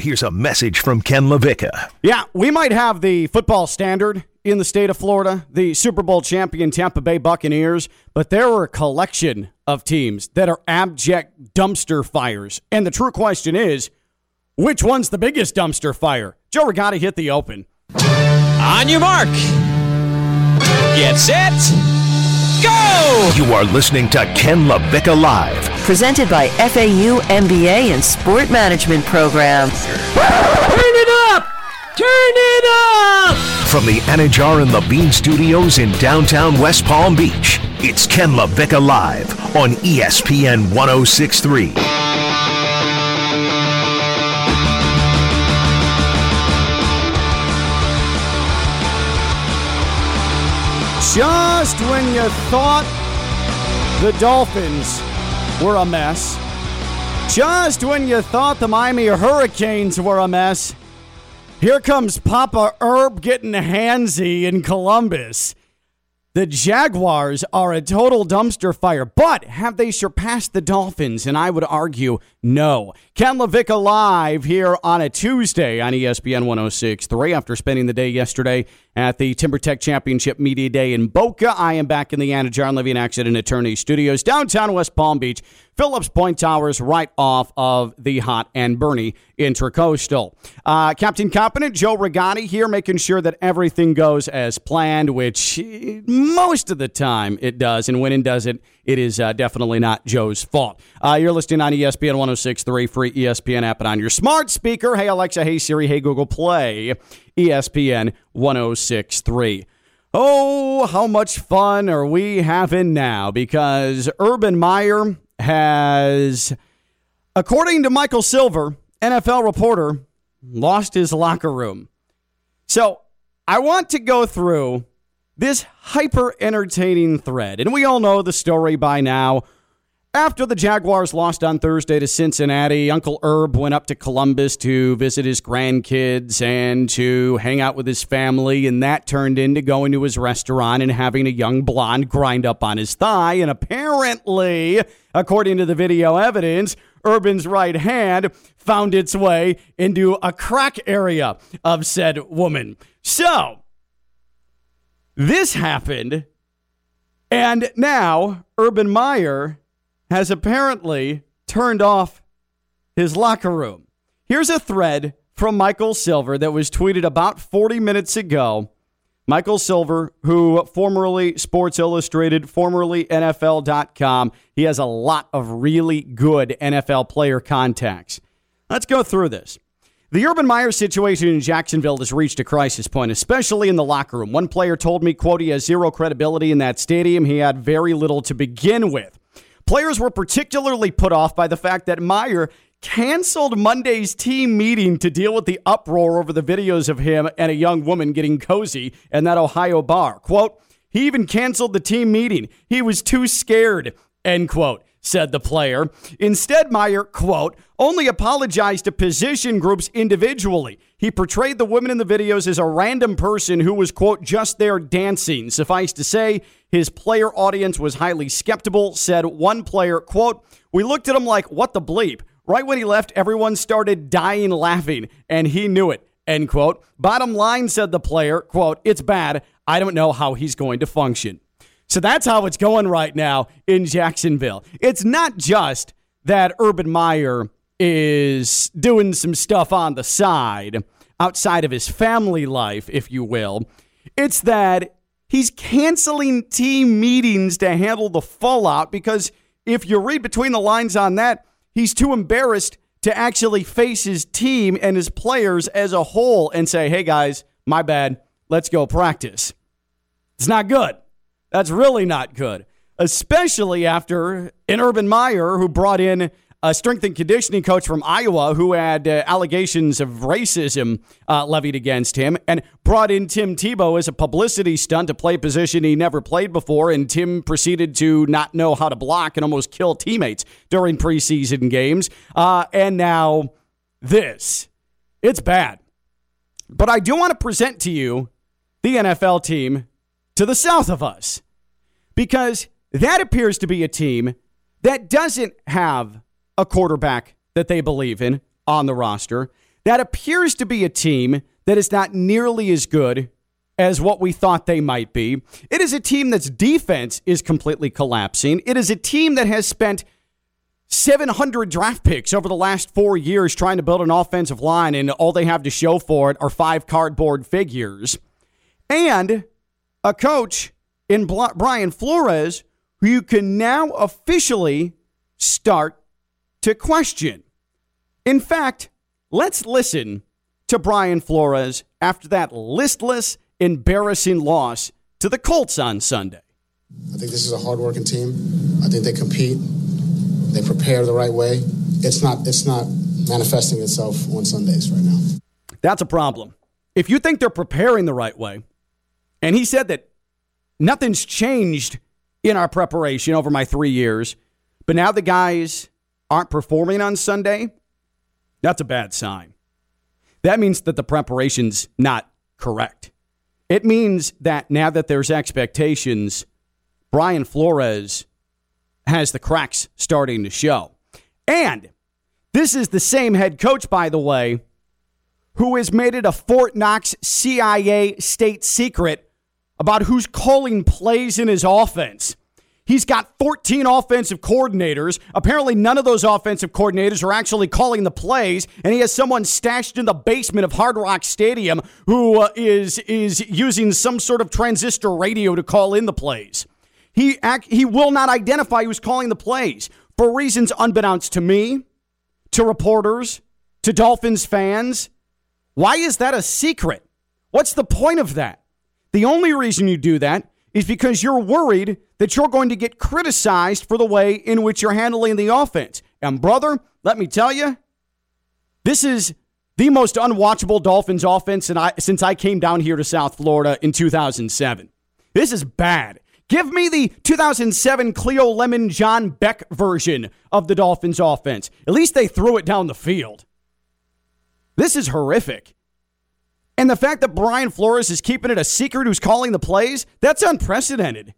Here's a message from Ken LaVicka. Yeah, we might have the football standard in the state of Florida, the Super Bowl champion Tampa Bay Buccaneers, but there are a collection of teams that are abject dumpster fires. And the true question is, which one's the biggest dumpster fire? Joe Rigani hit the open. On your mark. Get set. Go! You are listening to Ken LaVicka Live. Presented by FAU MBA and Sport Management Program. Turn it up! Turn it up! From the Anajar and Levine Studios in downtown West Palm Beach, it's Ken LaVicka Live on ESPN 106.3. Just when you thought the Dolphins were a mess, just when you thought the Miami Hurricanes were a mess, here comes Papa Herb getting handsy in Columbus. The Jaguars are a total dumpster fire, but have they surpassed the Dolphins? And I would argue no. Ken LaVicka Live here on a Tuesday on ESPN 106.3 after spending the day yesterday at the TimberTech Championship Media Day in Boca. I am back in the Anna John Living Accident Attorney Studios, downtown West Palm Beach, Phillips Point Towers, right off of the hot and Bernie Intracoastal. Captain Competent Joe Rigani here, making sure that everything goes as planned, which most of the time it does, and when it doesn't, it is definitely not Joe's fault. You're listening on ESPN 106.3, free ESPN app, and on your smart speaker. Hey, Alexa. Hey, Siri. Hey, Google Play. ESPN 106.3. Oh, how much fun are we having now? Because Urban Meyer has, according to Michael Silver, NFL reporter, lost his locker room. So I want to go through this hyper-entertaining thread, and we all know the story by now. After the Jaguars lost on Thursday to Cincinnati, Uncle Herb went up to Columbus to visit his grandkids and to hang out with his family, and that turned into going to his restaurant and having a young blonde grind up on his thigh, and apparently, according to the video evidence, Urban's right hand found its way into a crack area of said woman. So this happened, and now Urban Meyer has apparently turned off his locker room. Here's a thread from Michael Silver that was tweeted about 40 minutes ago. Michael Silver, who formerly Sports Illustrated, formerly NFL.com, he has a lot of really good NFL player contacts. Let's go through this. The Urban Meyer situation in Jacksonville has reached a crisis point, especially in the locker room. One player told me, quote, he has zero credibility in that stadium. He had very little to begin with. Players were particularly put off by the fact that Meyer canceled Monday's team meeting to deal with the uproar over the videos of him and a young woman getting cozy in that Ohio bar. Quote, he even canceled the team meeting. He was too scared, end quote, said the player. Instead, Meyer, quote, only apologized to position groups individually. He portrayed the women in the videos as a random person who was, quote, just there dancing. Suffice to say, his player audience was highly skeptical, said one player, quote, we looked at him like, what the bleep? Right when he left, everyone started dying laughing, and he knew it, end quote. Bottom line, said the player, quote, it's bad. I don't know how he's going to function. So that's how it's going right now in Jacksonville. It's not just that Urban Meyer is doing some stuff on the side, outside of his family life, if you will. It's that he's canceling team meetings to handle the fallout because if you read between the lines on that, he's too embarrassed to actually face his team and his players as a whole and say, hey, guys, my bad, let's go practice. It's not good. That's really not good, especially after an Urban Meyer who brought in a strength and conditioning coach from Iowa who had allegations of racism levied against him and brought in Tim Tebow as a publicity stunt to play a position he never played before, and Tim proceeded to not know how to block and almost kill teammates during preseason games. And now this. It's bad. But I do want to present to you the NFL team to the south of us, because that appears to be a team that doesn't have a quarterback that they believe in on the roster. that appears to be a team that is not nearly as good as what we thought they might be. It is a team that's defense is completely collapsing. It is a team that has spent 700 draft picks over the last 4 years trying to build an offensive line, and all they have to show for it are 5 cardboard figures. And a coach in Brian Flores, who you can now officially start to question. In fact, let's listen to Brian Flores after that listless, embarrassing loss to the Colts on Sunday. I think this is a hard-working team. I think they compete. They prepare the right way. It's not manifesting itself on Sundays right now. That's a problem. If you think they're preparing the right way, and he said that nothing's changed in our preparation over my 3 years, but now the guys aren't performing on Sunday, that's a bad sign. That means that the preparation's not correct. It means that now that there's expectations, Brian Flores has the cracks starting to show. And this is the same head coach, by the way, who has made it a Fort Knox CIA state secret about who's calling plays in his offense. He's got 14 offensive coordinators. Apparently, none of those offensive coordinators are actually calling the plays, and he has someone stashed in the basement of Hard Rock Stadium who is using some sort of transistor radio to call in the plays. He will not identify who's calling the plays for reasons unbeknownst to me, to reporters, to Dolphins fans. Why is that a secret? What's the point of that? The only reason you do that is because you're worried that you're going to get criticized for the way in which you're handling the offense. And brother, let me tell you, this is the most unwatchable Dolphins offense since I came down here to South Florida in 2007. This is bad. Give me the 2007 Cleo Lemon John Beck version of the Dolphins offense. At least they threw it down the field. This is horrific. And the fact that Brian Flores is keeping it a secret who's calling the plays, that's unprecedented.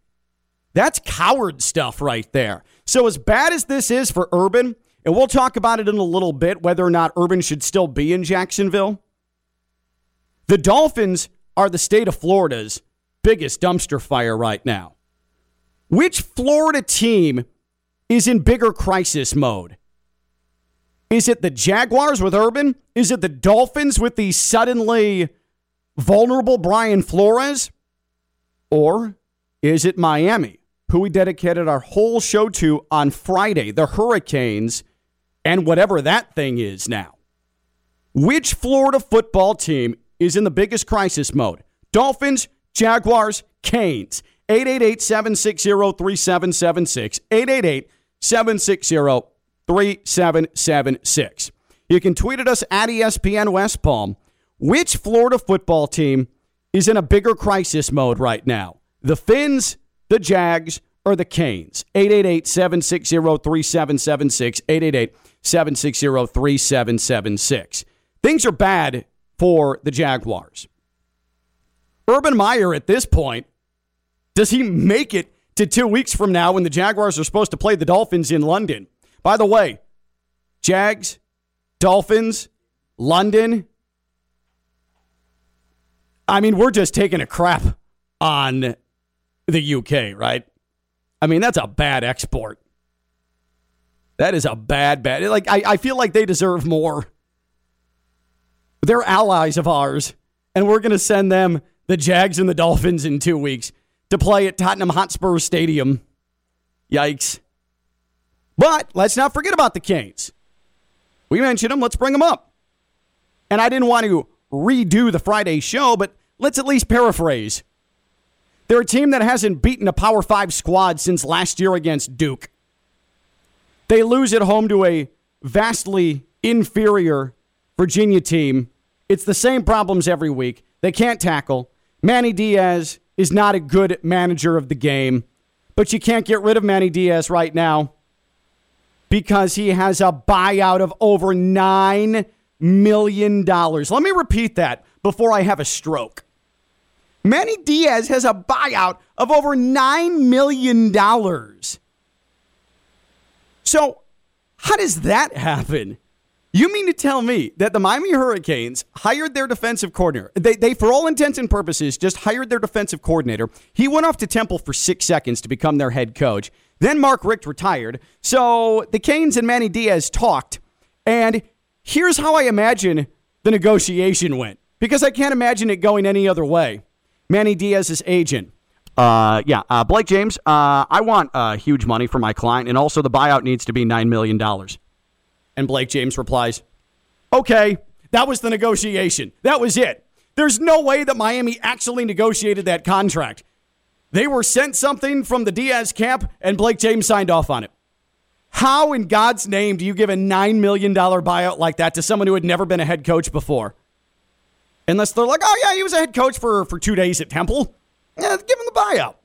That's coward stuff right there. So as bad as this is for Urban, and we'll talk about it in a little bit, whether or not Urban should still be in Jacksonville, the Dolphins are the state of Florida's biggest dumpster fire right now. Which Florida team is in bigger crisis mode? Is it the Jaguars with Urban? Is it the Dolphins with the suddenly vulnerable Brian Flores? Or is it Miami, who we dedicated our whole show to on Friday, the Hurricanes, and whatever that thing is now? Which Florida football team is in the biggest crisis mode? Dolphins, Jaguars, Canes. 888-760-3776. 888-760-3776. 3776. You can tweet at us at ESPN West Palm. Which Florida football team is in a bigger crisis mode right now? The Fins, the Jags, or the Canes? 888-760-3776. 888-760-3776. Things are bad for the Jaguars. Urban Meyer at this point, does he make it to 2 weeks from now when the Jaguars are supposed to play the Dolphins in London? By the way, Jags, Dolphins, London. I mean, we're just taking a crap on the UK, right? I mean, that's a bad export. That is a bad. Like, I feel like they deserve more. They're allies of ours, and we're going to send them the Jags and the Dolphins in 2 weeks to play at Tottenham Hotspur Stadium. Yikes. But let's not forget about the Canes. We mentioned them. Let's bring them up. And I didn't want to redo the Friday show, but let's at least paraphrase. They're a team that hasn't beaten a Power 5 squad since last year against Duke. They lose at home to a vastly inferior Virginia team. It's the same problems every week. They can't tackle. Manny Diaz is not a good manager of the game. But you can't get rid of Manny Diaz right now, because he has a buyout of over $9 million. Let me repeat that before I have a stroke. Manny Diaz has a buyout of over $9 million. So how does that happen? You mean to tell me that the Miami Hurricanes hired their defensive coordinator? They, for all intents and purposes, just hired their defensive coordinator. He went off to Temple for 6 seconds to become their head coach. Then Mark Richt retired. So the Canes and Manny Diaz talked. And here's how I imagine the negotiation went, because I can't imagine it going any other way. Manny Diaz's agent. Blake James, I want huge money for my client, and also the buyout needs to be $9 million. And Blake James replies, okay, that was the negotiation. That was it. There's no way that Miami actually negotiated that contract. They were sent something from the Diaz camp, and Blake James signed off on it. How in God's name do you give a $9 million buyout like that to someone who had never been a head coach before? Unless they're like, oh, yeah, he was a head coach for 2 days at Temple. Yeah, give him the buyout.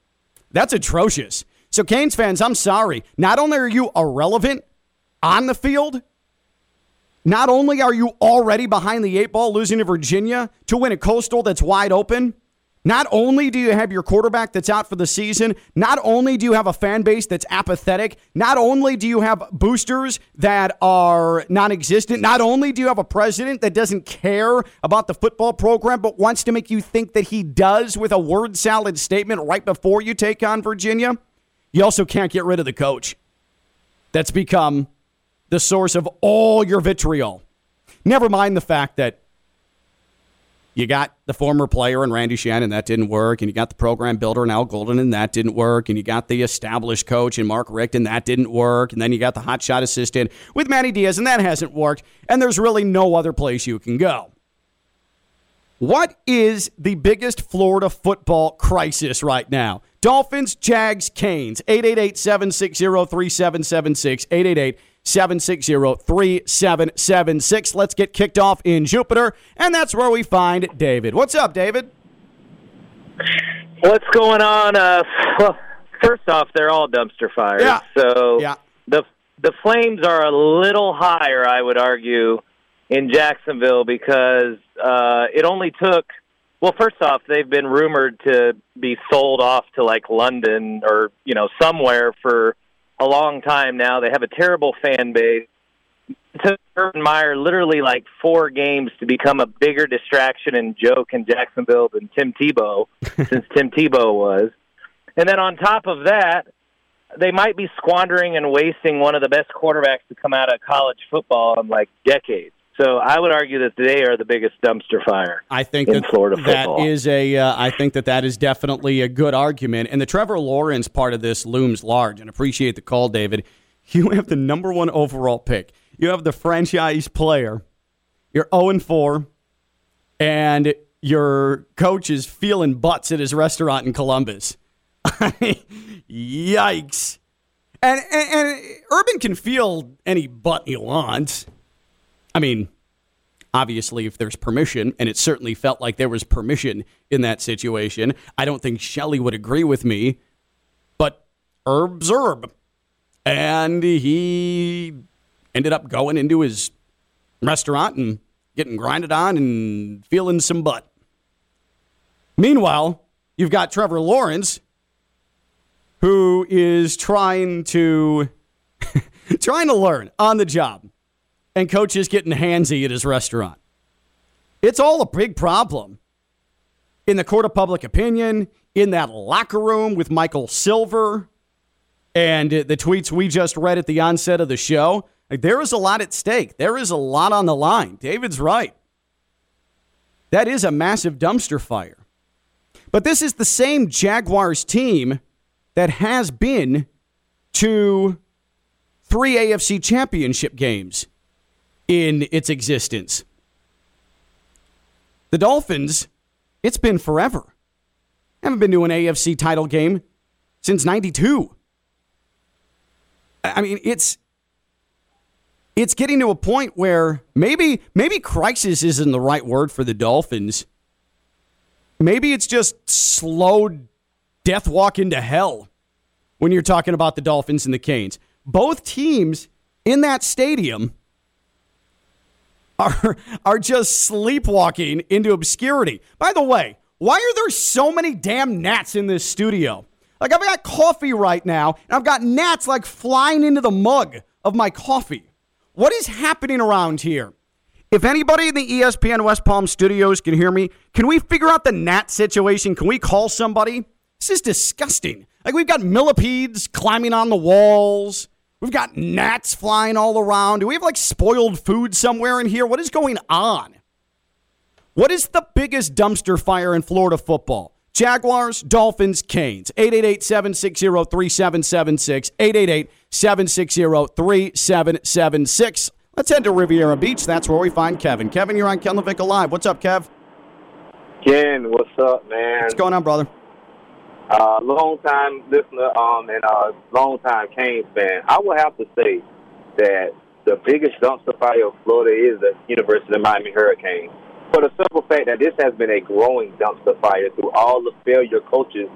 That's atrocious. So, Canes fans, I'm sorry. Not only are you irrelevant on the field, not only are you already behind the eight ball losing to Virginia to win a Coastal that's wide open, not only do you have your quarterback that's out for the season, not only do you have a fan base that's apathetic, not only do you have boosters that are non-existent, not only do you have a president that doesn't care about the football program but wants to make you think that he does with a word salad statement right before you take on Virginia, you also can't get rid of the coach. That's become the source of all your vitriol. Never mind the fact that you got the former player in Randy Shannon, that didn't work, and you got the program builder in Al Golden, and that didn't work, and you got the established coach in Mark Richt, and that didn't work, and then you got the hotshot assistant with Manny Diaz, and that hasn't worked, and there's really no other place you can go. What is the biggest Florida football crisis right now? Dolphins, Jags, Canes, 888-760-3776, 888 760-3776. Let's get kicked off in Jupiter, and that's where we find David. What's up, David? What's going on? Well, first off, they're all dumpster fires. Yeah. So yeah. The flames are a little higher, I would argue, in Jacksonville because it only took... Well, first off, they've been rumored to be sold off to, like, London or, you know, somewhere for a long time now. They have a terrible fan base. It took Urban Meyer literally like 4 games to become a bigger distraction and joke in Jacksonville than Tim Tebow, since Tim Tebow was. And then on top of that, they might be squandering and wasting one of the best quarterbacks to come out of college football in like decades. So I would argue that they are the biggest dumpster fire in Florida football. I think that is definitely a good argument. And the Trevor Lawrence part of this looms large. And appreciate the call, David. You have the number 1 overall pick. You have the franchise player. You're 0-4. And your coach is feeling butts at his restaurant in Columbus. Yikes. And Urban can feel any butt he wants. I mean, obviously, if there's permission, and it certainly felt like there was permission in that situation. I don't think Shelley would agree with me, but Herb's Herb. And he ended up going into his restaurant and getting grinded on and feeling some butt. Meanwhile, you've got Trevor Lawrence, who is trying to learn on the job. And coach is getting handsy at his restaurant. It's all a big problem. In the court of public opinion, in that locker room with Michael Silver, and the tweets we just read at the onset of the show, like, there is a lot at stake. There is a lot on the line. David's right. That is a massive dumpster fire. But this is the same Jaguars team that has been to 3 AFC championship games in its existence. The Dolphins, it's been forever. Haven't been to an AFC title game since '92. I mean, it's getting to a point where maybe crisis isn't the right word for the Dolphins. Maybe it's just slow death walk into hell when you're talking about the Dolphins and the Canes. Both teams in that stadium are just sleepwalking into obscurity. By the way, why are there so many damn gnats in this studio? Like, I've got coffee right now, and I've got gnats like flying into the mug of my coffee. What is happening around here? If anybody in the ESPN West Palm studios can hear me, can we figure out the gnat situation? Can we call somebody? This is disgusting. Like, we've got millipedes climbing on the walls. We've got gnats flying all around. Do we have, like, spoiled food somewhere in here? What is going on? What is the biggest dumpster fire in Florida football? Jaguars, Dolphins, Canes. 888-760-3776. 888-760-3776. Let's head to Riviera Beach. That's where we find Kevin. Kevin, you're on Ken LaVicka Live. What's up, Kev? Ken, what's up, man? What's going on, brother? Long-time listener and long-time Canes fan. I would have to say that the biggest dumpster fire of Florida is the University of Miami Hurricanes, for the simple fact that this has been a growing dumpster fire through all the failure coaches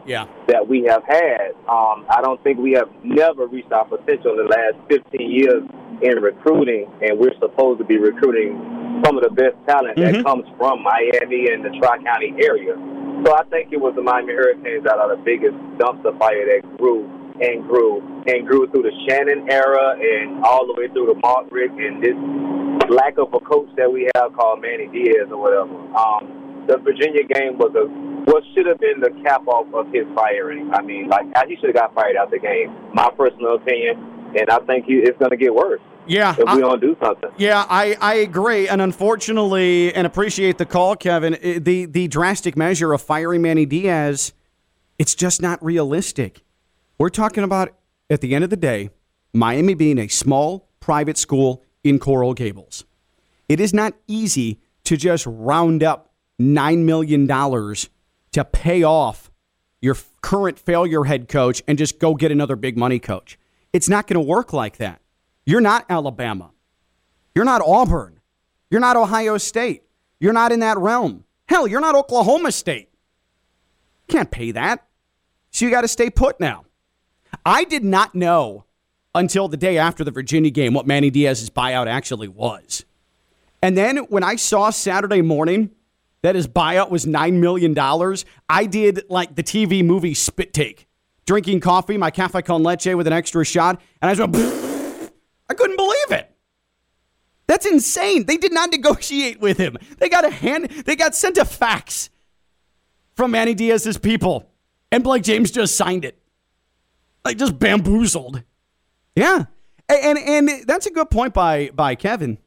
that we have had. I don't think we have never reached our potential in the last 15 years in recruiting, and we're supposed to be recruiting some of the best talent that comes from Miami and the Tri-County area. So I think it was the Miami Hurricanes that are the biggest dumpster fire that grew and grew and grew through the Shannon era and all the way through the Mark Richt and this lack of a coach that we have called Manny Diaz or whatever. The Virginia game was what should have been the cap-off of his firing. I mean, like, he should have got fired out the game, my personal opinion, and I think it's going to get worse. Yeah, if we don't do something. Yeah, I agree. And unfortunately, and appreciate the call, Kevin, the drastic measure of firing Manny Diaz, it's just not realistic. We're talking about, at the end of the day, Miami being a small private school in Coral Gables. It is not easy to just round up $9 million to pay off your current failure head coach and just go get another big money coach. It's not going to work like that. You're not Alabama. You're not Auburn. You're not Ohio State. You're not in that realm. Hell, you're not Oklahoma State. You can't pay that. So you got to stay put now. I did not know until the day after the Virginia game what Manny Diaz's buyout actually was. And then when I saw Saturday morning that his buyout was $9 million, I did like the TV movie Spit Take, drinking coffee, my cafe con leche with an extra shot, and I just went... I couldn't believe it. That's insane. They did not negotiate with him. They got sent a fax from Manny Diaz's people, and Blake James just signed it. Like, just bamboozled. Yeah. And that's a good point by Kevin.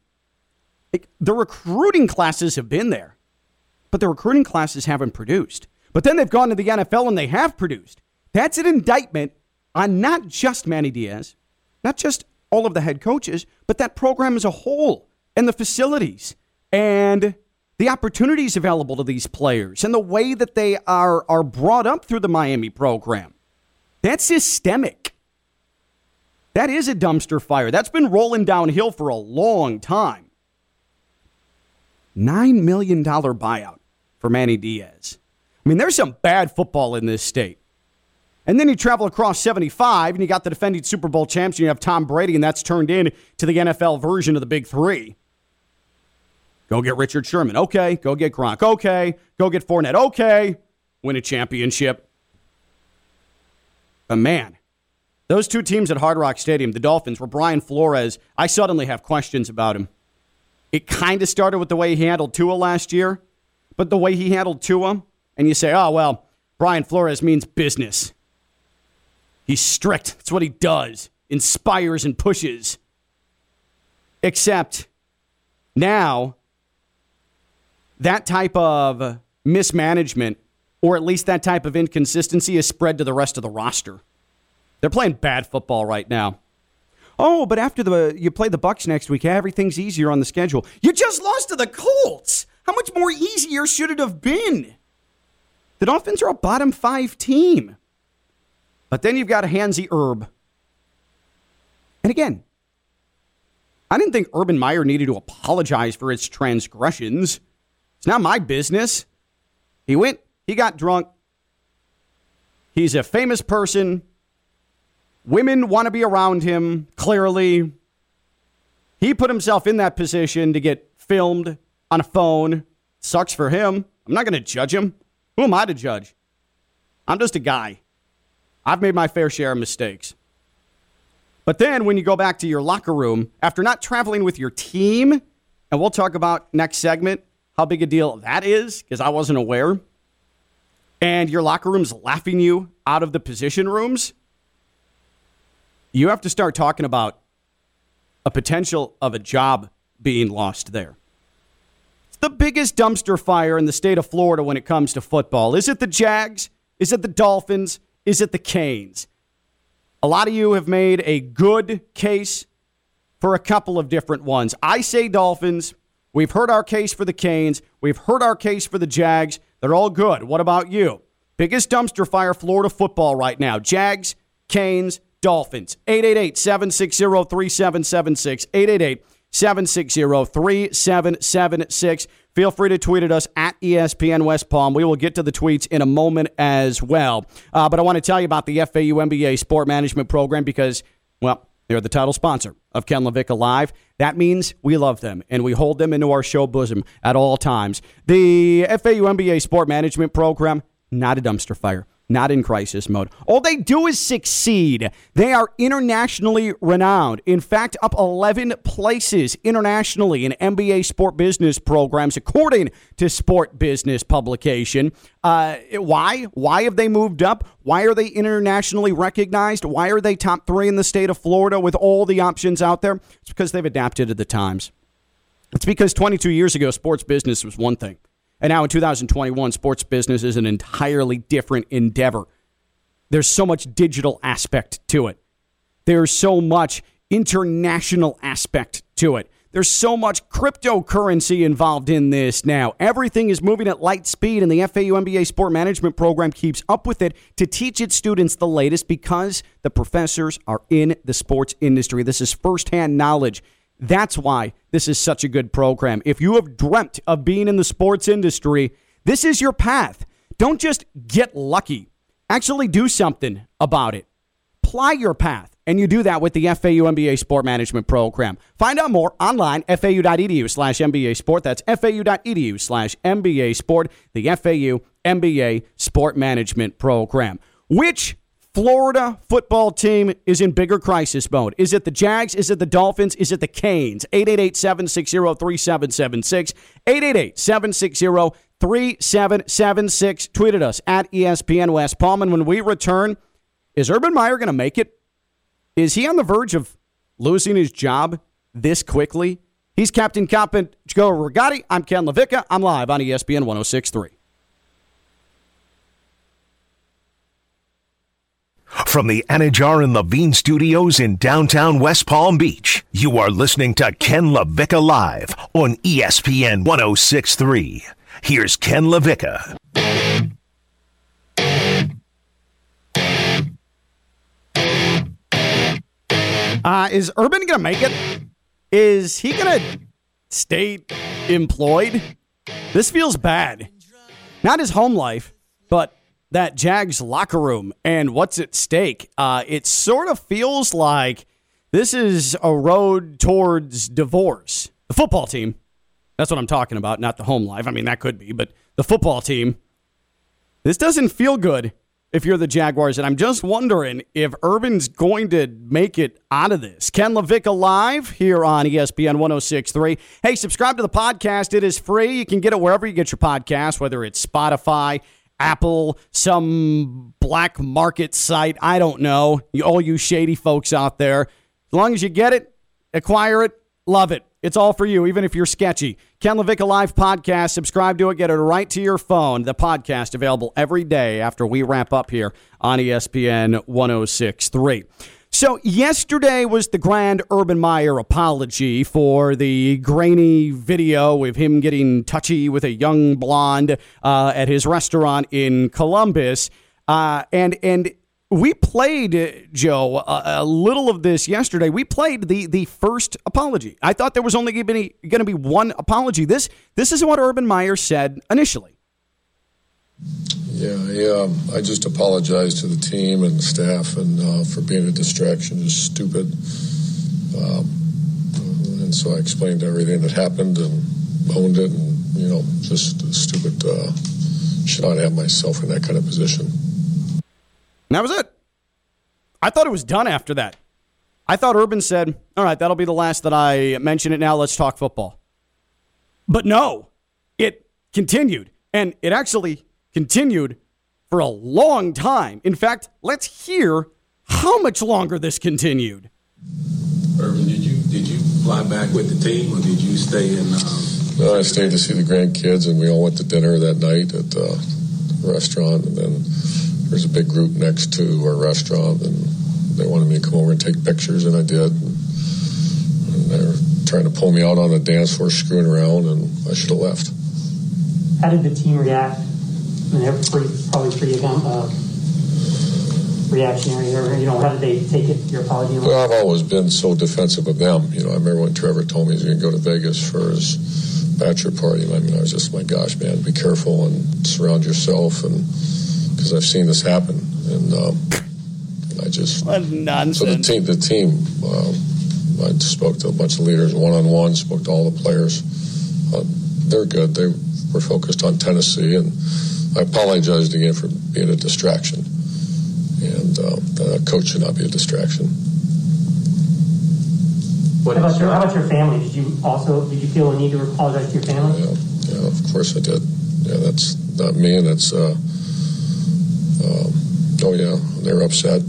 Like, the recruiting classes have been there, but the recruiting classes haven't produced. But then they've gone to the NFL and they have produced. That's an indictment on not just Manny Diaz, not just all of the head coaches, but that program as a whole, and the facilities and the opportunities available to these players and the way that they are brought up through the Miami program. That's systemic. That is a dumpster fire. That's been rolling downhill for a long time. $9 million buyout for Manny Diaz. I mean, there's some bad football in this state. And then you travel across 75, and you got the defending Super Bowl champs, and you have Tom Brady, and that's turned in to the NFL version of the Big Three. Go get Richard Sherman. Okay. Go get Gronk. Okay. Go get Fournette. Okay. Win a championship. But, man, those two teams at Hard Rock Stadium, the Dolphins, were Brian Flores. I suddenly have questions about him. It kind of started with the way he handled Tua last year, but the way he handled Tua, and you say, oh, well, Brian Flores means business. He's strict. That's what he does. Inspires and pushes. Except now, that type of mismanagement, or at least that type of inconsistency, is spread to the rest of the roster. They're playing bad football right now. Oh, but after you play the Bucs next week, everything's easier on the schedule. You just lost to the Colts. How much more easier should it have been? The Dolphins are a bottom five team. But then you've got Hansi Herb. And again, I didn't think Urban Meyer needed to apologize for his transgressions. It's not my business. He went, he got drunk. He's a famous person. Women want to be around him, clearly. He put himself in that position to get filmed on a phone. Sucks for him. I'm not going to judge him. Who am I to judge? I'm just a guy. I've made my fair share of mistakes. But then when you go back to your locker room, after not traveling with your team, and we'll talk about next segment how big a deal that is, because I wasn't aware, and your locker room's laughing you out of the position rooms, you have to start talking about a potential of a job being lost there. It's the biggest dumpster fire in the state of Florida when it comes to football. Is it the Jags? Is it the Dolphins? Is it the Canes? A lot of you have made a good case for a couple of different ones. I say Dolphins. We've heard our case for the Canes. We've heard our case for the Jags. They're all good. What about you? Biggest dumpster fire Florida football right now. Jags, Canes, Dolphins. 888-760-3776. 888-760-3776. Feel free to tweet at us at ESPN West Palm. We will get to the tweets in a moment as well. But I want to tell you about the FAU MBA Sport Management Program because, well, they're the title sponsor of Ken LaVicka Live. That means we love them, and we hold them into our show bosom at all times. The FAU MBA Sport Management Program, not a dumpster fire, not in crisis mode. All they do is succeed. They are internationally renowned. In fact, up 11 places internationally in MBA sport business programs, according to Sport Business publication. Why? Why have they moved up? Why are they internationally recognized? Why are they top 3 in the state of Florida with all the options out there? It's because they've adapted to the times. It's because 22 years ago, sports business was one thing. And now in 2021, sports business is an entirely different endeavor. There's so much digital aspect to it. There's so much international aspect to it. There's so much cryptocurrency involved in this now. Everything is moving at light speed, and the FAU MBA Sport Management Program keeps up with it to teach its students the latest because the professors are in the sports industry. This is firsthand knowledge. That's why this is such a good program. If you have dreamt of being in the sports industry, this is your path. Don't just get lucky. Actually do something about it. Ply your path. And you do that with the FAU MBA Sport Management Program. Find out more online, fau.edu/MBA Sport. That's fau.edu/MBA Sport, the FAU MBA Sport Management Program. Which Florida football team is in bigger crisis mode? Is it the Jags? Is it the Dolphins? Is it the Canes? 888-760-3776. 888-760-3776. Tweet at us at ESPN West Palm. And when we return, is Urban Meyer going to make it? Is he on the verge of losing his job this quickly? He's Captain Joe Rigani. I'm Ken LaVicka. I'm live on ESPN 106.3. From the Anajar and Levine Studios in downtown West Palm Beach, you are listening to Ken LaVicka Live on ESPN 106.3. Here's Ken LaVicka. Is Urban going to make it? Is he going to stay employed? This feels bad. Not his home life, but that Jags locker room and what's at stake. It sort of feels like this is a road towards divorce. The football team, that's what I'm talking about, not the home life. I mean, that could be, but the football team, this doesn't feel good if you're the Jaguars, and I'm just wondering if Urban's going to make it out of this. Ken LaVicka Live here on ESPN 106.3. Hey, subscribe to the podcast. It is free. You can get it wherever you get your podcast, whether it's Spotify, Apple, some black market site. I don't know. All you shady folks out there. As long as you get it, acquire it, love it. It's all for you, even if you're sketchy. Ken LaVicka Live Podcast. Subscribe to it. Get it right to your phone. The podcast available every day after we wrap up here on ESPN 106.3. So yesterday was the grand Urban Meyer apology for the grainy video of him getting touchy with a young blonde at his restaurant in Columbus. And we played, Joe, a little of this yesterday. We played the first apology. I thought there was only going to be one apology. This is what Urban Meyer said initially. Yeah. I just apologize to the team and the staff and for being a distraction. It's stupid. And so I explained everything that happened and owned it and, you know, just a stupid should not have myself in that kind of position. And that was it. I thought it was done after that. I thought Urban said, all right, that'll be the last that I mention it now. Let's talk football. But no, it continued. And it actually continued for a long time. In fact, let's hear how much longer this continued. Urban, did you fly back with the team, or did you stay in? No, I stayed to see the grandkids, and we all went to dinner that night at the restaurant. And then there's a big group next to our restaurant, and they wanted me to come over and take pictures, and I did. And they were trying to pull me out on the dance floor, screwing around, and I should have left. How did the team react? I mean, they were probably pretty reactionary, or, you know, how did they take it, your apology? Well, I've always been so defensive of them. You know, I remember when Trevor told me he was going to go to Vegas for his bachelor party. I mean, I was just, my gosh, man, be careful and surround yourself, and because I've seen this happen. And I just... What nonsense. So the team, I spoke to a bunch of leaders one-on-one, spoke to all the players. They're good. They were focused on Tennessee, and I apologized again for being a distraction. And a coach should not be a distraction. How about your family? Did you feel a need to apologize to your family? Yeah, of course I did. Yeah, that's not me, and that's oh yeah, they were upset.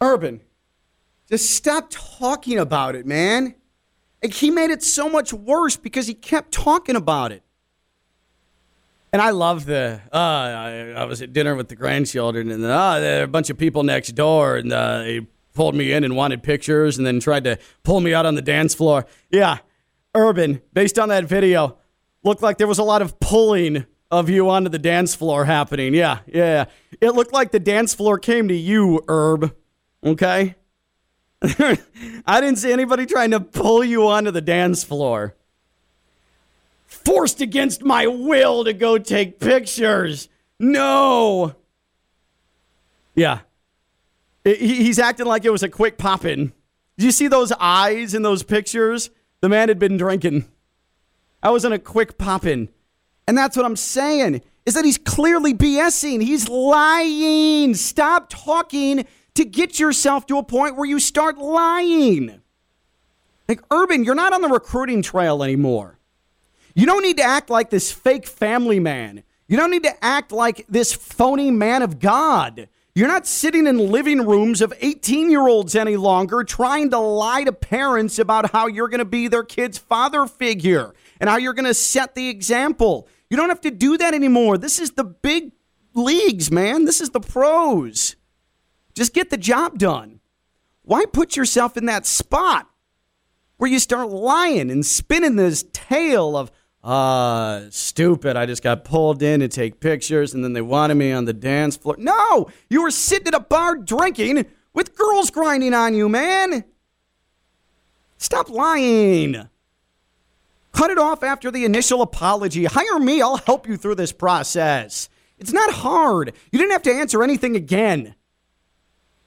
Urban, just stop talking about it, man. Like, he made it so much worse because he kept talking about it. And I love the, I was at dinner with the grandchildren, and there are a bunch of people next door, and they pulled me in and wanted pictures, and then tried to pull me out on the dance floor. Yeah, Urban, based on that video, looked like there was a lot of pulling of you onto the dance floor happening. Yeah. It looked like the dance floor came to you, Herb, okay? I didn't see anybody trying to pull you onto the dance floor. Forced against my will to go take pictures. No. Yeah. He's acting like it was a quick pop-in. Did you see those eyes in those pictures? The man had been drinking. I was in a quick pop-in. And that's what I'm saying, is that he's clearly BSing. He's lying. Stop talking to get yourself to a point where you start lying. Like, Urban, you're not on the recruiting trail anymore. You don't need to act like this fake family man. You don't need to act like this phony man of God. You're not sitting in living rooms of 18-year-olds any longer trying to lie to parents about how you're going to be their kid's father figure and how you're going to set the example. You don't have to do that anymore. This is the big leagues, man. This is the pros. Just get the job done. Why put yourself in that spot where you start lying and spinning this tale of, stupid, I just got pulled in to take pictures, and then they wanted me on the dance floor. No, you were sitting at a bar drinking with girls grinding on you, man. Stop lying. Cut it off after the initial apology. Hire me. I'll help you through this process. It's not hard. You didn't have to answer anything again.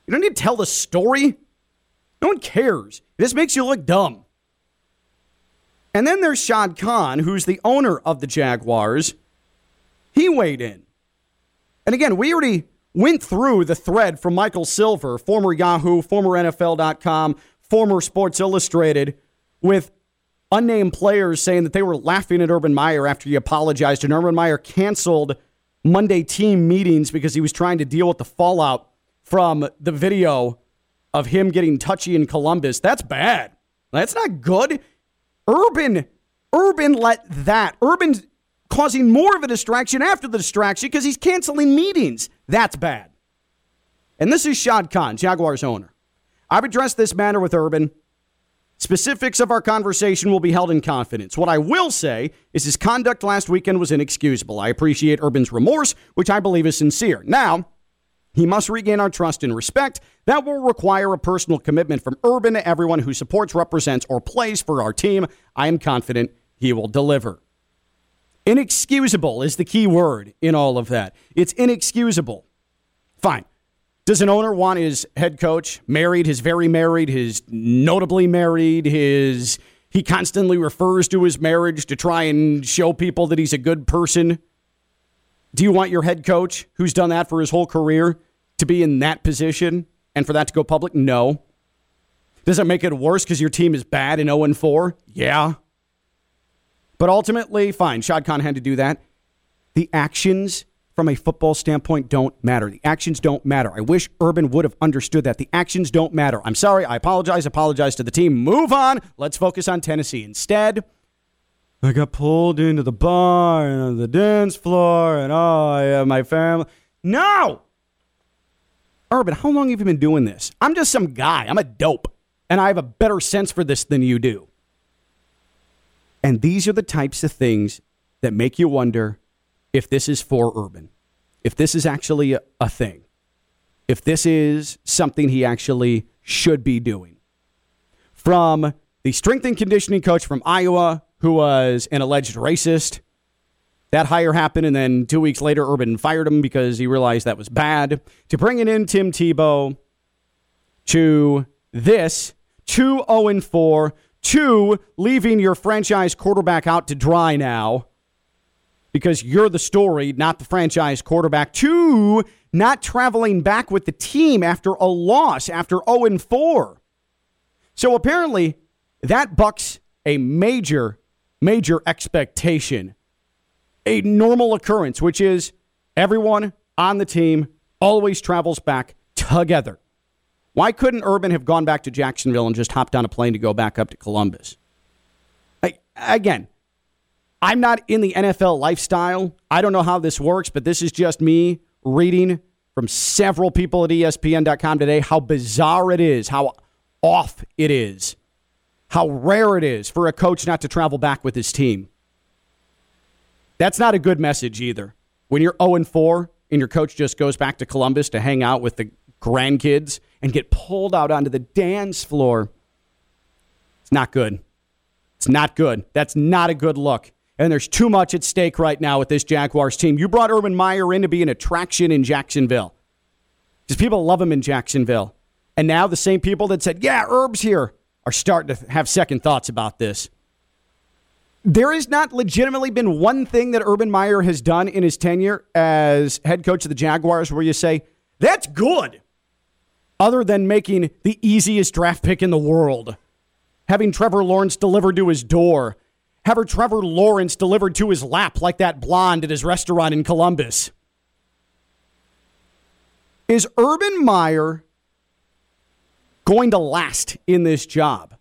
You don't need to tell the story. No one cares. This makes you look dumb. And then there's Shad Khan, who's the owner of the Jaguars. He weighed in. And again, we already went through the thread from Michael Silver, former Yahoo, former NFL.com, former Sports Illustrated, with unnamed players saying that they were laughing at Urban Meyer after he apologized. And Urban Meyer canceled Monday team meetings because he was trying to deal with the fallout from the video of him getting touchy in Columbus. That's bad. That's not good. Urban let that. Urban's causing more of a distraction after the distraction because he's canceling meetings. That's bad. And this is Shad Khan, Jaguars owner. I've addressed this matter with Urban. Specifics of our conversation will be held in confidence. What I will say is his conduct last weekend was inexcusable. I appreciate Urban's remorse, which I believe is sincere. Now, he must regain our trust and respect. That will require a personal commitment from Urban to everyone who supports, represents, or plays for our team. I am confident he will deliver. Inexcusable is the key word in all of that. It's inexcusable. Fine. Does an owner want his head coach married, his very married, his notably married, his he constantly refers to his marriage to try and show people that he's a good person? Do you want your head coach, who's done that for his whole career, to be in that position and for that to go public? No. Does it make it worse because your team is bad and 0-4? Yeah. But ultimately, fine, Shad Khan had to do that. The actions from a football standpoint don't matter. The actions don't matter. I wish Urban would have understood that. The actions don't matter. I'm sorry. I apologize. Apologize to the team. Move on. Let's focus on Tennessee. Instead, I got pulled into the bar and on the dance floor and oh, yeah, my family. No! Urban, how long have you been doing this? I'm just some guy. I'm a dope. And I have a better sense for this than you do. And these are the types of things that make you wonder if this is for Urban. If this is actually a thing. If this is something he actually should be doing. From the strength and conditioning coach from Iowa, who was an alleged racist. That hire happened, and then 2 weeks later, Urban fired him because he realized that was bad. To bringing in Tim Tebow to this, 2-0-4, to leaving your franchise quarterback out to dry now because you're the story, not the franchise quarterback, to not traveling back with the team after a loss, after 0-4. So apparently, that bucks a major, major expectation, a normal occurrence, which is everyone on the team always travels back together. Why couldn't Urban have gone back to Jacksonville and just hopped on a plane to go back up to Columbus? Again, I'm not in the NFL lifestyle. I don't know how this works, but this is just me reading from several people at ESPN.com today how bizarre it is, how off it is, how rare it is for a coach not to travel back with his team. That's not a good message either. When you're 0-4 and your coach just goes back to Columbus to hang out with the grandkids and get pulled out onto the dance floor, it's not good. It's not good. That's not a good look. And there's too much at stake right now with this Jaguars team. You brought Urban Meyer in to be an attraction in Jacksonville. Because people love him in Jacksonville. And now the same people that said, yeah, Herb's here, are starting to have second thoughts about this. There has not legitimately been one thing that Urban Meyer has done in his tenure as head coach of the Jaguars where you say, that's good, other than making the easiest draft pick in the world, having Trevor Lawrence delivered to his door, having Trevor Lawrence delivered to his lap like that blonde at his restaurant in Columbus. Is Urban Meyer going to last in this job?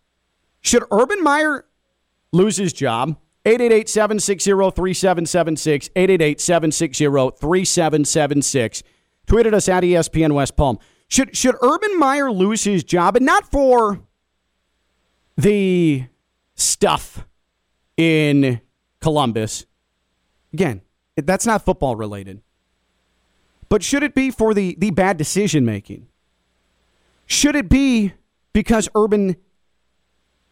Should Urban Meyer lose his job? 888-760-3776, 888-760-3776. Tweeted us at ESPN West Palm. Should Urban Meyer lose his job? And not for the stuff in Columbus. Again, that's not football related. But should it be for the bad decision making? Should it be because Urban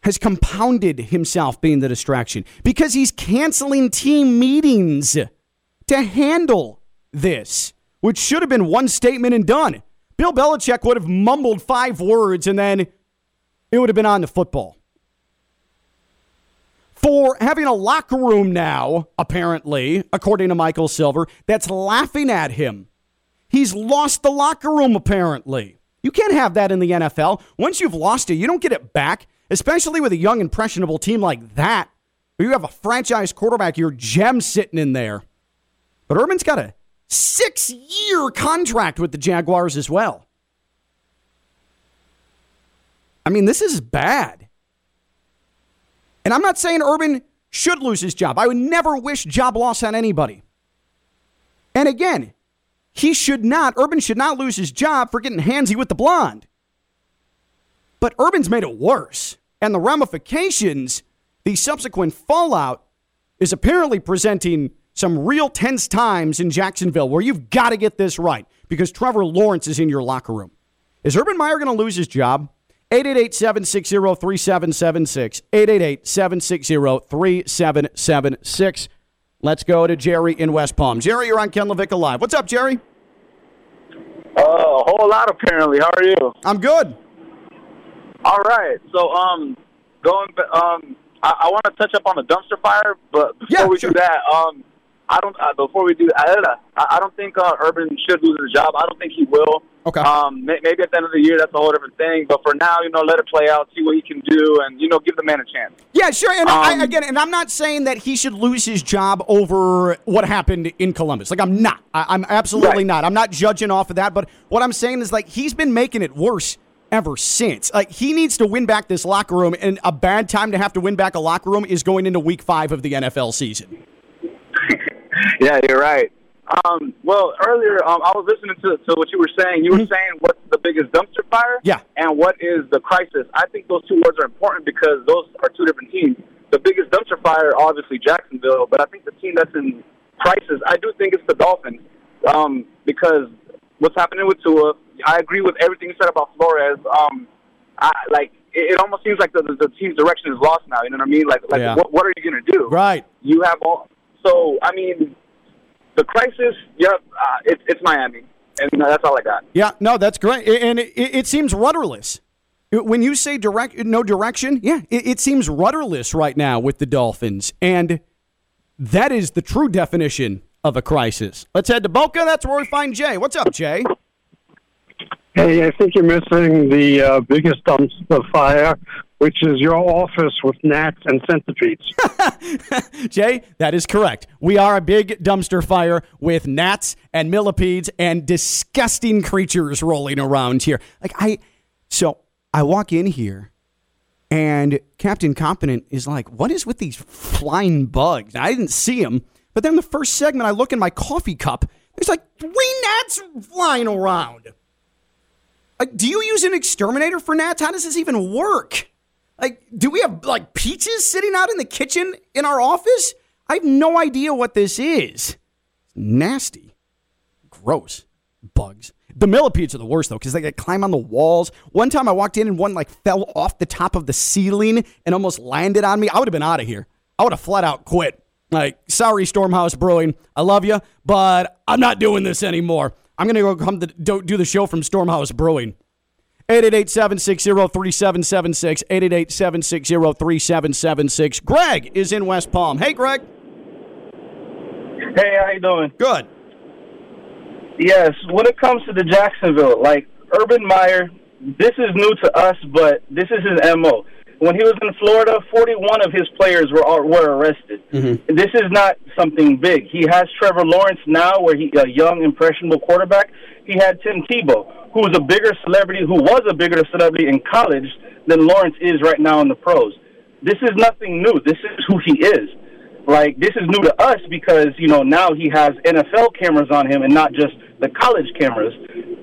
has compounded himself being the distraction? Because he's canceling team meetings to handle this, which should have been one statement and done. Bill Belichick would have mumbled 5 words and then it would have been on to football. For having a locker room now, apparently, according to Michael Silver, that's laughing at him. He's lost the locker room, apparently. You can't have that in the NFL. Once you've lost it, you don't get it back, especially with a young, impressionable team like that, where you have a franchise quarterback, your gem sitting in there. But Urban's got a 6-year contract with the Jaguars as well. I mean, this is bad. And I'm not saying Urban should lose his job. I would never wish job loss on anybody. And again, Urban should not lose his job for getting handsy with the blonde. But Urban's made it worse. And the ramifications, the subsequent fallout, is apparently presenting some real tense times in Jacksonville where you've got to get this right because Trevor Lawrence is in your locker room. Is Urban Meyer going to lose his job? 888-760-3776. 888-760-3776. Let's go to Jerry in West Palm. Jerry, you're on Ken LaVicka Live. What's up, Jerry? A whole lot, apparently. How are you? I'm good. All right. So, I want to touch up on the dumpster fire, but before we do that, I don't think Urban should lose his job. I don't think he will. Okay. Maybe at the end of the year, that's a whole different thing. But for now, let it play out, see what he can do, and, give the man a chance. Yeah, sure. And I I'm not saying that he should lose his job over what happened in Columbus. I'm not. I'm absolutely not. I'm not judging off of that. But what I'm saying is, he's been making it worse ever since. He needs to win back this locker room, and a bad time to have to win back a locker room is going into week 5 of the NFL season. Yeah, you're right. Well, earlier, I was listening to what you were saying. You were saying what's the biggest dumpster fire and what is the crisis. I think those two words are important because those are two different teams. The biggest dumpster fire, obviously, Jacksonville, but I think the team that's in crisis, I do think it's the Dolphins because what's happening with Tua, I agree with everything you said about Flores. It almost seems like the team's direction is lost now. You know what I mean? What are you going to do? Right. You have all – so, I mean – the crisis, it's Miami, and that's all I got. Yeah, no, that's great, and it seems rudderless. When you say no direction, it seems rudderless right now with the Dolphins, and that is the true definition of a crisis. Let's head to Boca. That's where we find Jay. What's up, Jay? Hey, I think you're missing the biggest dumpster fire, which is your office with gnats and centipedes. Jay, that is correct. We are a big dumpster fire with gnats and millipedes and disgusting creatures rolling around here. I walk in here, and Captain Competent is like, what is with these flying bugs? Now, I didn't see them, but then the first segment, I look in my coffee cup, there's 3 gnats flying around. Do you use an exterminator for gnats? How does this even work? Do we have, peaches sitting out in the kitchen in our office? I have no idea what this is. It's nasty. Gross. Bugs. The millipedes are the worst, though, because they climb on the walls. One time I walked in and one, fell off the top of the ceiling and almost landed on me. I would have been out of here. I would have flat out quit. Sorry, Stormhouse Brewing. I love you, but I'm not doing this anymore. I'm going to go come to do the show from Stormhouse Brewing. 888-760-3776, 888-760-3776. Greg is in West Palm. Hey, Greg. Hey, how you doing? Good. Yes, when it comes to the Jacksonville, Urban Meyer, this is new to us, but this is his M.O. When he was in Florida, 41 of his players were arrested. Mm-hmm. This is not something big. He has Trevor Lawrence now, where he a young, impressionable quarterback. He had Tim Tebow, who was a bigger celebrity in college than Lawrence is right now in the pros. This is nothing new. This is who he is. This is new to us because, now he has NFL cameras on him and not just the college cameras.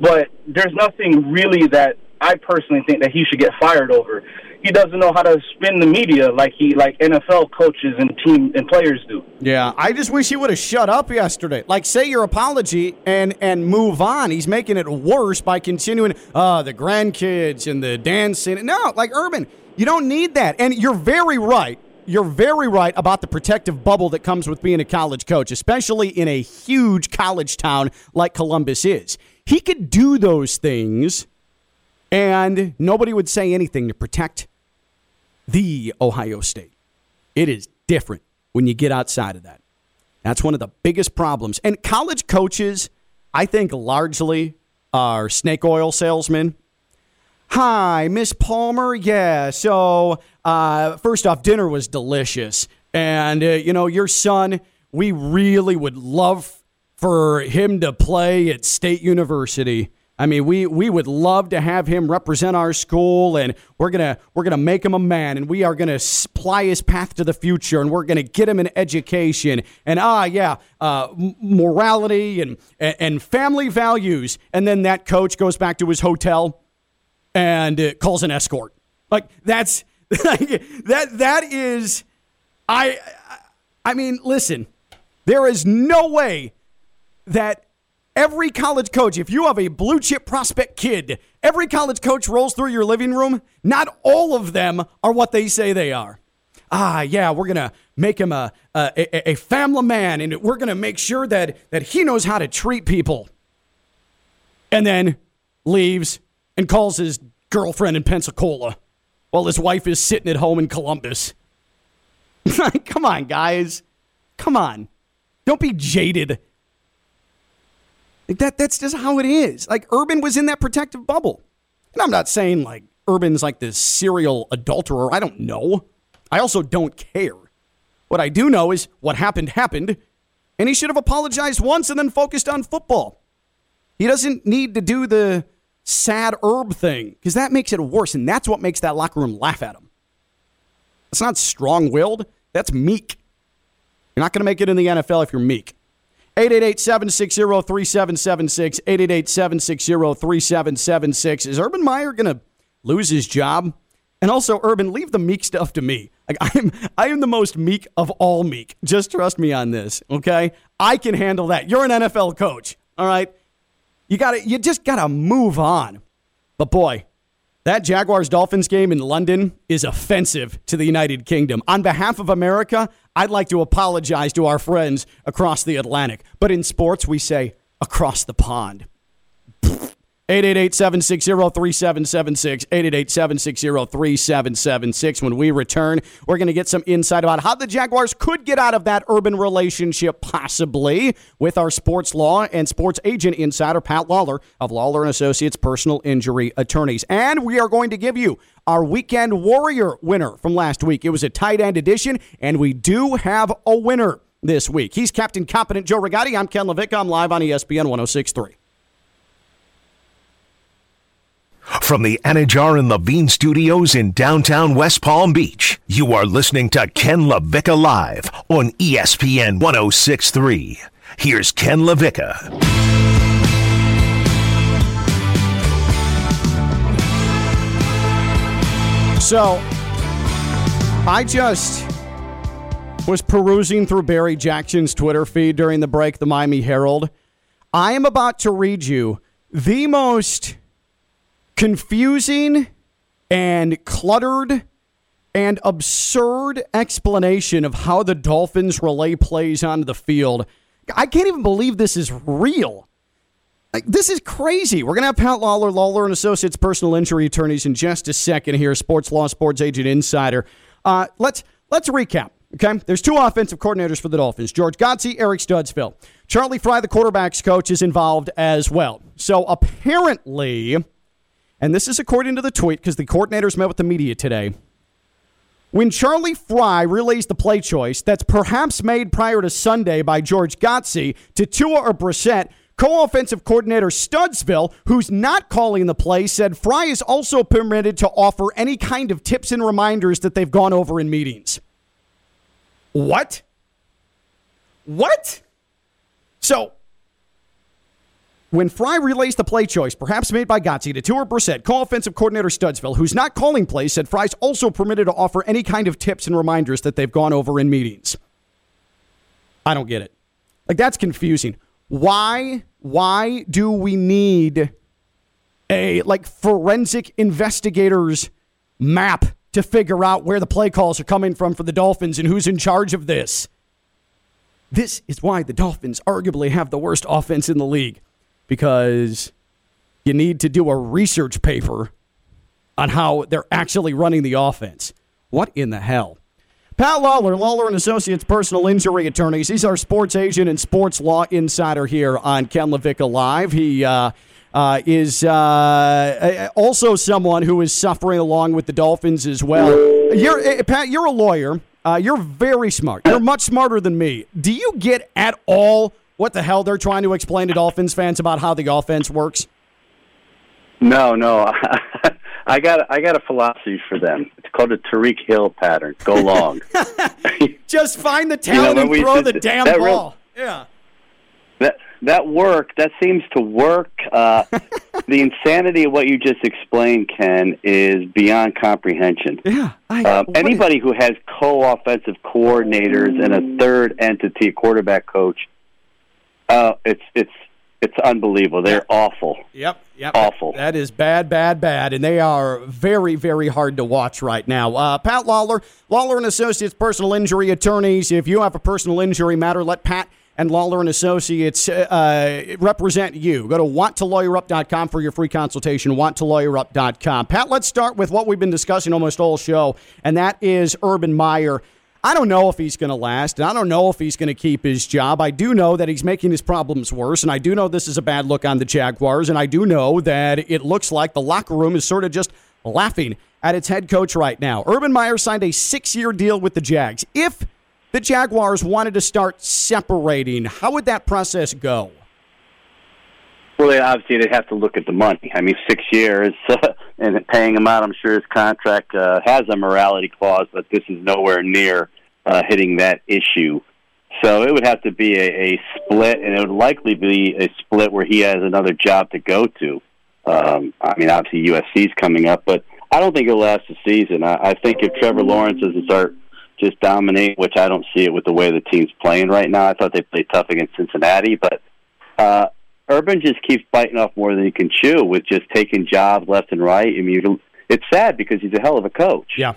But there's nothing really that I personally think that he should get fired over. He doesn't know how to spin the media like NFL coaches and team and players do. Yeah, I just wish he would have shut up yesterday. Say your apology and move on. He's making it worse by continuing the grandkids and the dancing. No, Urban, you don't need that. And you're very right. You're very right about the protective bubble that comes with being a college coach, especially in a huge college town like Columbus is. He could do those things, and nobody would say anything to protect the Ohio State. It is different when you get outside of that. That's one of the biggest problems. And college coaches, I think, largely are snake oil salesmen. Hi, Miss Palmer. Yeah, so first off, dinner was delicious. And, your son, we really would love for him to play at State University. I mean, we would love to have him represent our school, and we're gonna make him a man, and we are gonna supply his path to the future, and we're gonna get him an education, and morality and family values, and then that coach goes back to his hotel and calls an escort. That's that is, I mean, listen, there is no way that. Every college coach, if you have a blue-chip prospect kid, every college coach rolls through your living room. Not all of them are what they say they are. We're going to make him a family man, and we're going to make sure that he knows how to treat people. And then leaves and calls his girlfriend in Pensacola while his wife is sitting at home in Columbus. Come on, guys. Come on. Don't be jaded. Like that's just how it is. Like Urban was in that protective bubble. And I'm not saying like Urban's like this serial adulterer. I don't know. I also don't care. What I do know is what happened happened, and he should have apologized once and then focused on football. He doesn't need to do the sad herb thing because that makes it worse, and that's what makes that locker room laugh at him. That's not strong-willed. That's meek. You're not going to make it in the NFL if you're meek. 888-760-3776, 888-760-3776. Is Urban Meyer going to lose his job? And also, Urban, leave the meek stuff to me. Like I am the most meek of all meek. Just trust me on this, okay? I can handle that. You're an NFL coach, all right? You just gotta move on. But boy, that Jaguars-Dolphins game in London is offensive to the United Kingdom. On behalf of America, I'd like to apologize to our friends across the Atlantic. But in sports, we say across the pond. 888-760-3776, 888-760-3776. When we return, we're going to get some insight about how the Jaguars could get out of that Urban relationship, possibly, with our sports law and sports agent insider, Pat Lawler of Lawler & Associates Personal Injury Attorneys. And we are going to give you our Weekend Warrior winner from last week. It was a tight end edition, and we do have a winner this week. He's Captain Competent Joe Rigani. I'm Ken LaVicka. I'm live on ESPN 106.3. From the Anajar and Levine Studios in downtown West Palm Beach, you are listening to Ken LaVicka Live on ESPN 106.3. Here's Ken LaVicka. So, I just was perusing through Barry Jackson's Twitter feed during the break, the Miami Herald. I am about to read you the most confusing and cluttered and absurd explanation of how the Dolphins relay plays onto the field. I can't even believe this is real. Like, this is crazy. We're going to have Pat Lawler, Lawler and Associates Personal Injury Attorneys in just a second here, sports law, sports agent insider. Let's recap. Okay, there's two offensive coordinators for the Dolphins, George Godsey, Eric Studesville. Charlie Fry, the quarterback's coach, is involved as well. So apparently, and this is according to the tweet, because the coordinators met with the media today. When Charlie Fry relays the play choice that's perhaps made prior to Sunday by George Godsey to Tua or Brissett, co-offensive coordinator Studesville, who's not calling the play, said Fry is also permitted to offer any kind of tips and reminders that they've gone over in meetings. What? What? So, when Fry relays the play choice, perhaps made by Godsey, to Tua Brissett, co-offensive coordinator Studesville, who's not calling plays, said Fry's also permitted to offer any kind of tips and reminders that they've gone over in meetings. I don't get it. Like, that's confusing. Why do we need a, like, forensic investigator's map to figure out where the play calls are coming from for the Dolphins and who's in charge of this? This is why the Dolphins arguably have the worst offense in the league. Because you need to do a research paper on how they're actually running the offense. What in the hell? Pat Lawler, Lawler and Associates Personal Injury Attorneys. He's our sports agent and sports law insider here on Ken LaVicka Live. He is also someone who is suffering along with the Dolphins as well. Pat, you're a lawyer. You're very smart. You're much smarter than me. Do you get at all what the hell they're trying to explain to Dolphins fans about how the offense works? No. I got a philosophy for them. It's called a Tyreek Hill pattern. Go long. Just find the talent and throw the damn ball. Yeah. That seems to work. The insanity of what you just explained, Ken, is beyond comprehension. Yeah, anybody who has co-offensive coordinators and a third entity quarterback coach, it's unbelievable. They're awful. Yep. Awful. That is bad, and they are very, very hard to watch right now. Pat Lawler, Lawler and Associates Personal Injury Attorneys. If you have a personal injury matter, let Pat and Lawler and Associates represent you. Go to wanttolawyerup.com for your free consultation, wanttolawyerup.com. Pat, let's start with what we've been discussing almost all show, and that is Urban Meyer. I don't know if he's going to last, and I don't know if he's going to keep his job. I do know that he's making his problems worse, and I do know this is a bad look on the Jaguars, and I do know that it looks like the locker room is sort of just laughing at its head coach right now. Urban Meyer signed a 6-year deal with the Jags. If the Jaguars wanted to start separating, how would that process go? Well, they'd have to look at the money. I mean, 6 years and paying him out, I'm sure his contract has a morality clause, but this is nowhere near hitting that issue. So it would have to be a split, and it would likely be a split where he has another job to go to. I mean, obviously USC's coming up, but I don't think it'll last the season. I think if Trevor Lawrence doesn't start just dominating, which I don't see it with the way the team's playing right now. I thought they played tough against Cincinnati, but Urban just keeps biting off more than he can chew with just taking jobs left and right. I mean, it's sad because he's a hell of a coach. Yeah.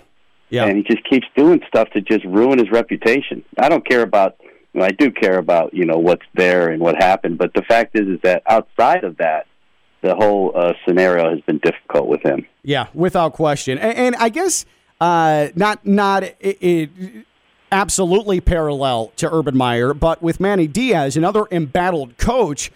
And he just keeps doing stuff to just ruin his reputation. I don't care about, I do care about, what's there and what happened, but the fact is that outside of that, the whole scenario has been difficult with him. Yeah, without question. And I guess not absolutely parallel to Urban Meyer, but with Manny Diaz, another embattled coach,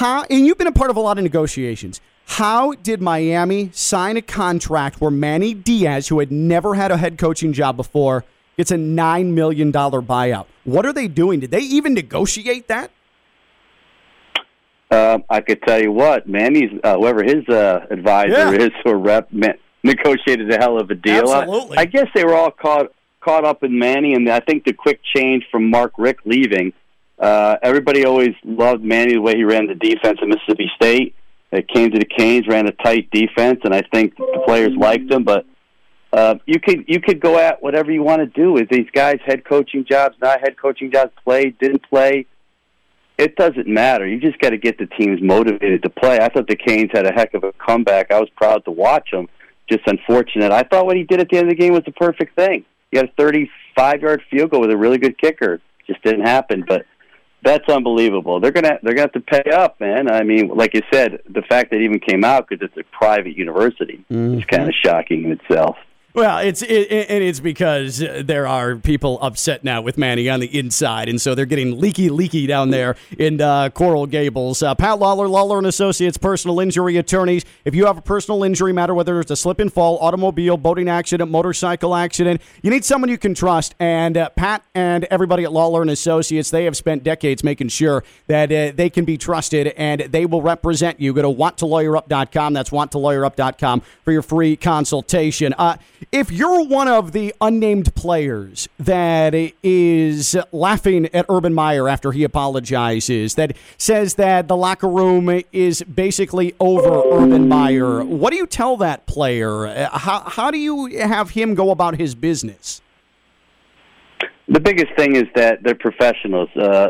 and you've been a part of a lot of negotiations. How did Miami sign a contract where Manny Diaz, who had never had a head coaching job before, gets a $9 million buyout? What are they doing? Did they even negotiate that? I could tell you what, Manny's, whoever his advisor is or rep, negotiated a hell of a deal. Absolutely. I guess they were all caught up in Manny, and I think the quick change from Mark Richt leaving, everybody always loved Manny, the way he ran the defense at Mississippi State. They came to the Canes, ran a tight defense, and I think the players liked him. But you could go at whatever you want to do with these guys, head coaching jobs, not head coaching jobs, played, didn't play. It doesn't matter. You just got to get the teams motivated to play. I thought the Canes had a heck of a comeback. I was proud to watch them. Just unfortunate. I thought what he did at the end of the game was the perfect thing. He had a 35-yard field goal with a really good kicker. Just didn't happen, but that's unbelievable. They're gonna have to pay up, man. I mean, like you said, the fact that it even came out because it's a private university is kind of shocking in itself. Well, it's because there are people upset now with Manny on the inside, and so they're getting leaky down there in Coral Gables. Pat Lawler, Lawler & Associates, personal injury attorneys. If you have a personal injury matter, whether it's a slip and fall, automobile, boating accident, motorcycle accident, you need someone you can trust. And Pat and everybody at Lawler & Associates, they have spent decades making sure that they can be trusted, and they will represent you. Go to wanttolawyerup.com. That's wanttolawyerup.com for your free consultation. If you're one of the unnamed players that is laughing at Urban Meyer after he apologizes, that says that the locker room is basically over Urban Meyer, what do you tell that player? How do you have him go about his business? The biggest thing is that they're professionals.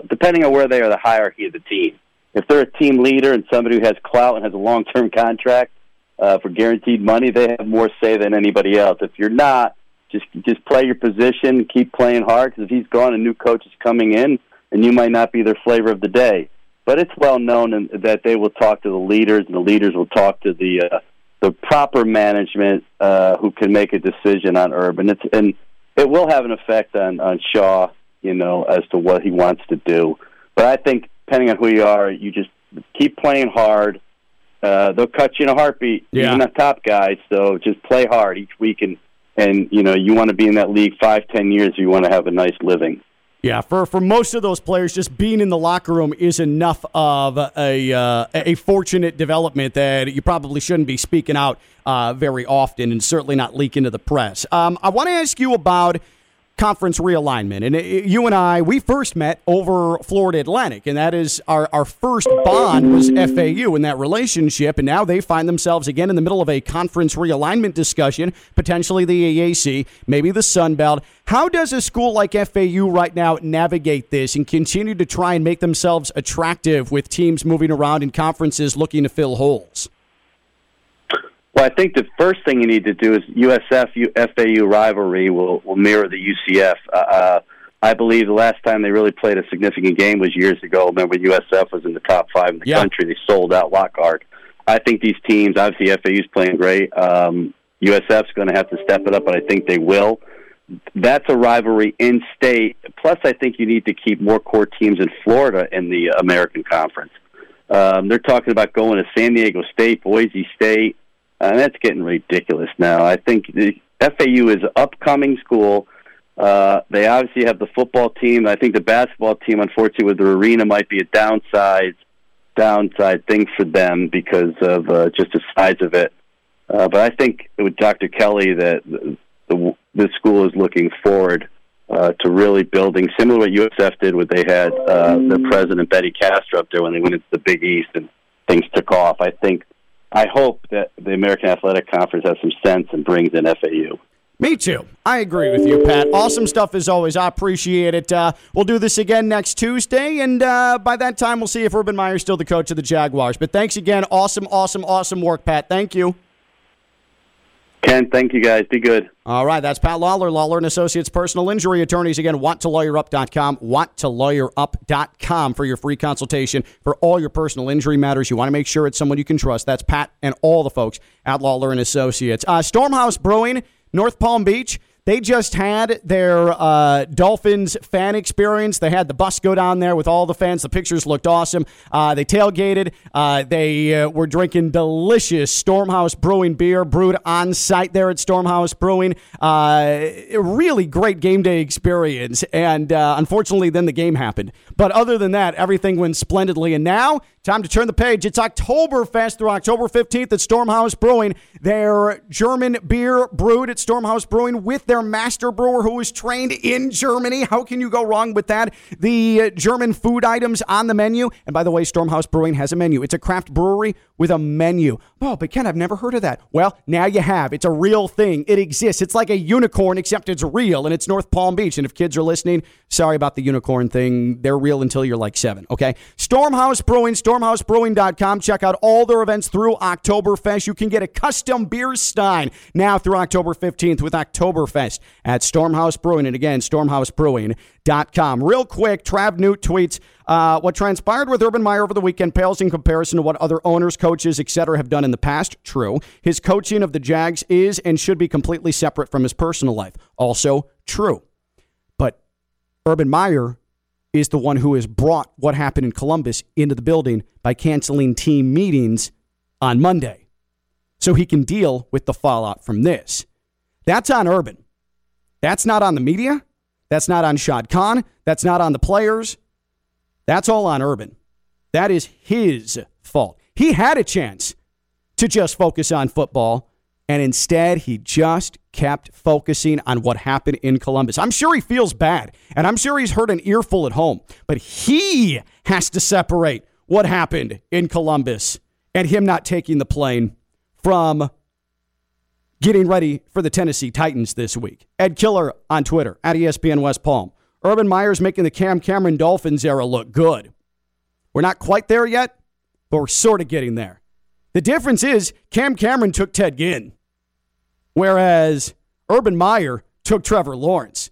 Depending on where they are, the hierarchy of the team. If they're a team leader and somebody who has clout and has a long-term contract, for guaranteed money, they have more say than anybody else. If you're not, just play your position, keep playing hard, because if he's gone, a new coach is coming in, and you might not be their flavor of the day. But it's well known that they will talk to the leaders, and the leaders will talk to the proper management who can make a decision on Urban. And it will have an effect on Shaw, as to what he wants to do. But I think, depending on who you are, you just keep playing hard. They'll cut you in a heartbeat. Yeah. Even the top guys, so just play hard each week, and you want to be in that league 5-10 years. You want to have a nice living. Yeah, for most of those players, just being in the locker room is enough of a fortunate development that you probably shouldn't be speaking out very often, and certainly not leaking to the press. I want to ask you about conference realignment, and you and I, we first met over Florida Atlantic, and that is our first bond was FAU in that relationship, and now they find themselves again in the middle of a conference realignment discussion, potentially the AAC, maybe the Sun Belt. How does a school like FAU right now navigate this and continue to try and make themselves attractive with teams moving around and conferences looking to fill holes? Well, I think the first thing you need to do is USF-FAU rivalry will mirror the UCF. I believe the last time they really played a significant game was years ago. Remember, USF was in the top 5 in the country. They sold out Lockhart. I think these teams, obviously FAU's playing great. USF's going to have to step it up, and I think they will. that's a rivalry in state. Plus, I think you need to keep more core teams in Florida in the American Conference. They're talking about going to San Diego State, Boise State. That's getting ridiculous now. I think the FAU is an upcoming school. They obviously have the football team. I think the basketball team, unfortunately, with the arena might be a downside thing for them because of just the size of it. But I think with Dr. Kelly that the school is looking forward to really building, similar to what USF did when they had their president, Betty Castro, up there when they went into the Big East and things took off. I hope that the American Athletic Conference has some sense and brings in FAU. Me too. I agree with you, Pat. Awesome stuff as always. I appreciate it. We'll do this again next Tuesday, and by that time we'll see if Urban Meyer is still the coach of the Jaguars. But thanks again. Awesome work, Pat. Thank you. Ken, thank you guys. Be good. All right, that's Pat Lawler, Lawler & Associates personal injury attorneys. Again, wanttolawyerup.com, wanttolawyerup.com for your free consultation for all your personal injury matters. You want to make sure it's someone you can trust. That's Pat and all the folks at Lawler & Associates. Stormhouse Brewing, North Palm Beach, they just had their Dolphins fan experience. They had the bus go down there with all the fans. The pictures looked awesome. They tailgated. They were drinking delicious Stormhouse Brewing beer brewed on site there at Stormhouse Brewing. Really great game day experience. And unfortunately, then the game happened. But other than that, everything went splendidly. And now, time to turn the page. It's Oktoberfest through October 15th at Stormhouse Brewing. Their German beer brewed at Stormhouse Brewing with their master brewer who is trained in Germany. How can you go wrong with that? The German food items on the menu. And by the way, Stormhouse Brewing has a menu. It's a craft brewery with a menu. Oh, but Ken, I've never heard of that. Well, now you have. It's a real thing. It exists. It's like a unicorn, except it's real, and it's North Palm Beach. And if kids are listening, sorry about the unicorn thing. They're real until you're like 7, okay? Stormhouse Brewing, stormhousebrewing.com. Check out all their events through Oktoberfest. You can get a custom beer stein now through October 15th with Oktoberfest at Stormhouse Brewing. And again, stormhousebrewing.com. Real quick, Trav Newt tweets, what transpired with Urban Meyer over the weekend pales in comparison to what other owners, coaches, etc. have done in the past. True. His coaching of the Jags is and should be completely separate from his personal life. Also true. But Urban Meyer is the one who has brought what happened in Columbus into the building by canceling team meetings on Monday. So he can deal with the fallout from this. That's on Urban. That's not on the media. That's not on Shad Khan. That's not on the players. That's all on Urban. That is his fault. He had a chance to just focus on football, and instead he just kept focusing on what happened in Columbus. I'm sure he feels bad, and I'm sure he's heard an earful at home, but he has to separate what happened in Columbus and him not taking the plane from getting ready for the Tennessee Titans this week. Ed Killer on Twitter, at ESPN West Palm. Urban Meyer's making the Cam Cameron Dolphins era look good. We're not quite there yet, but we're sort of getting there. The difference is Cam Cameron took Ted Ginn, whereas Urban Meyer took Trevor Lawrence.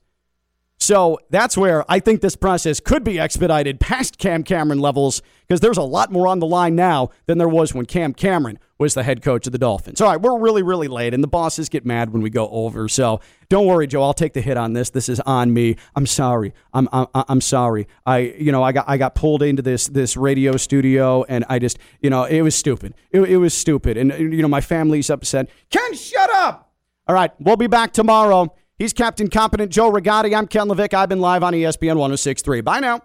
So that's where I think this process could be expedited past Cam Cameron levels because there's a lot more on the line now than there was when Cam Cameron was the head coach of the Dolphins. All right, we're really late, and the bosses get mad when we go over. So don't worry, Joe. I'll take the hit on this. This is on me. I'm sorry. I'm sorry. I got pulled into this radio studio, and I just it was stupid. It was stupid, and my family's upset. Ken, shut up. All right, we'll be back tomorrow. He's Captain Competent Joe Rigati. I'm Ken LaVicka. I've been live on ESPN 106.3. Bye now.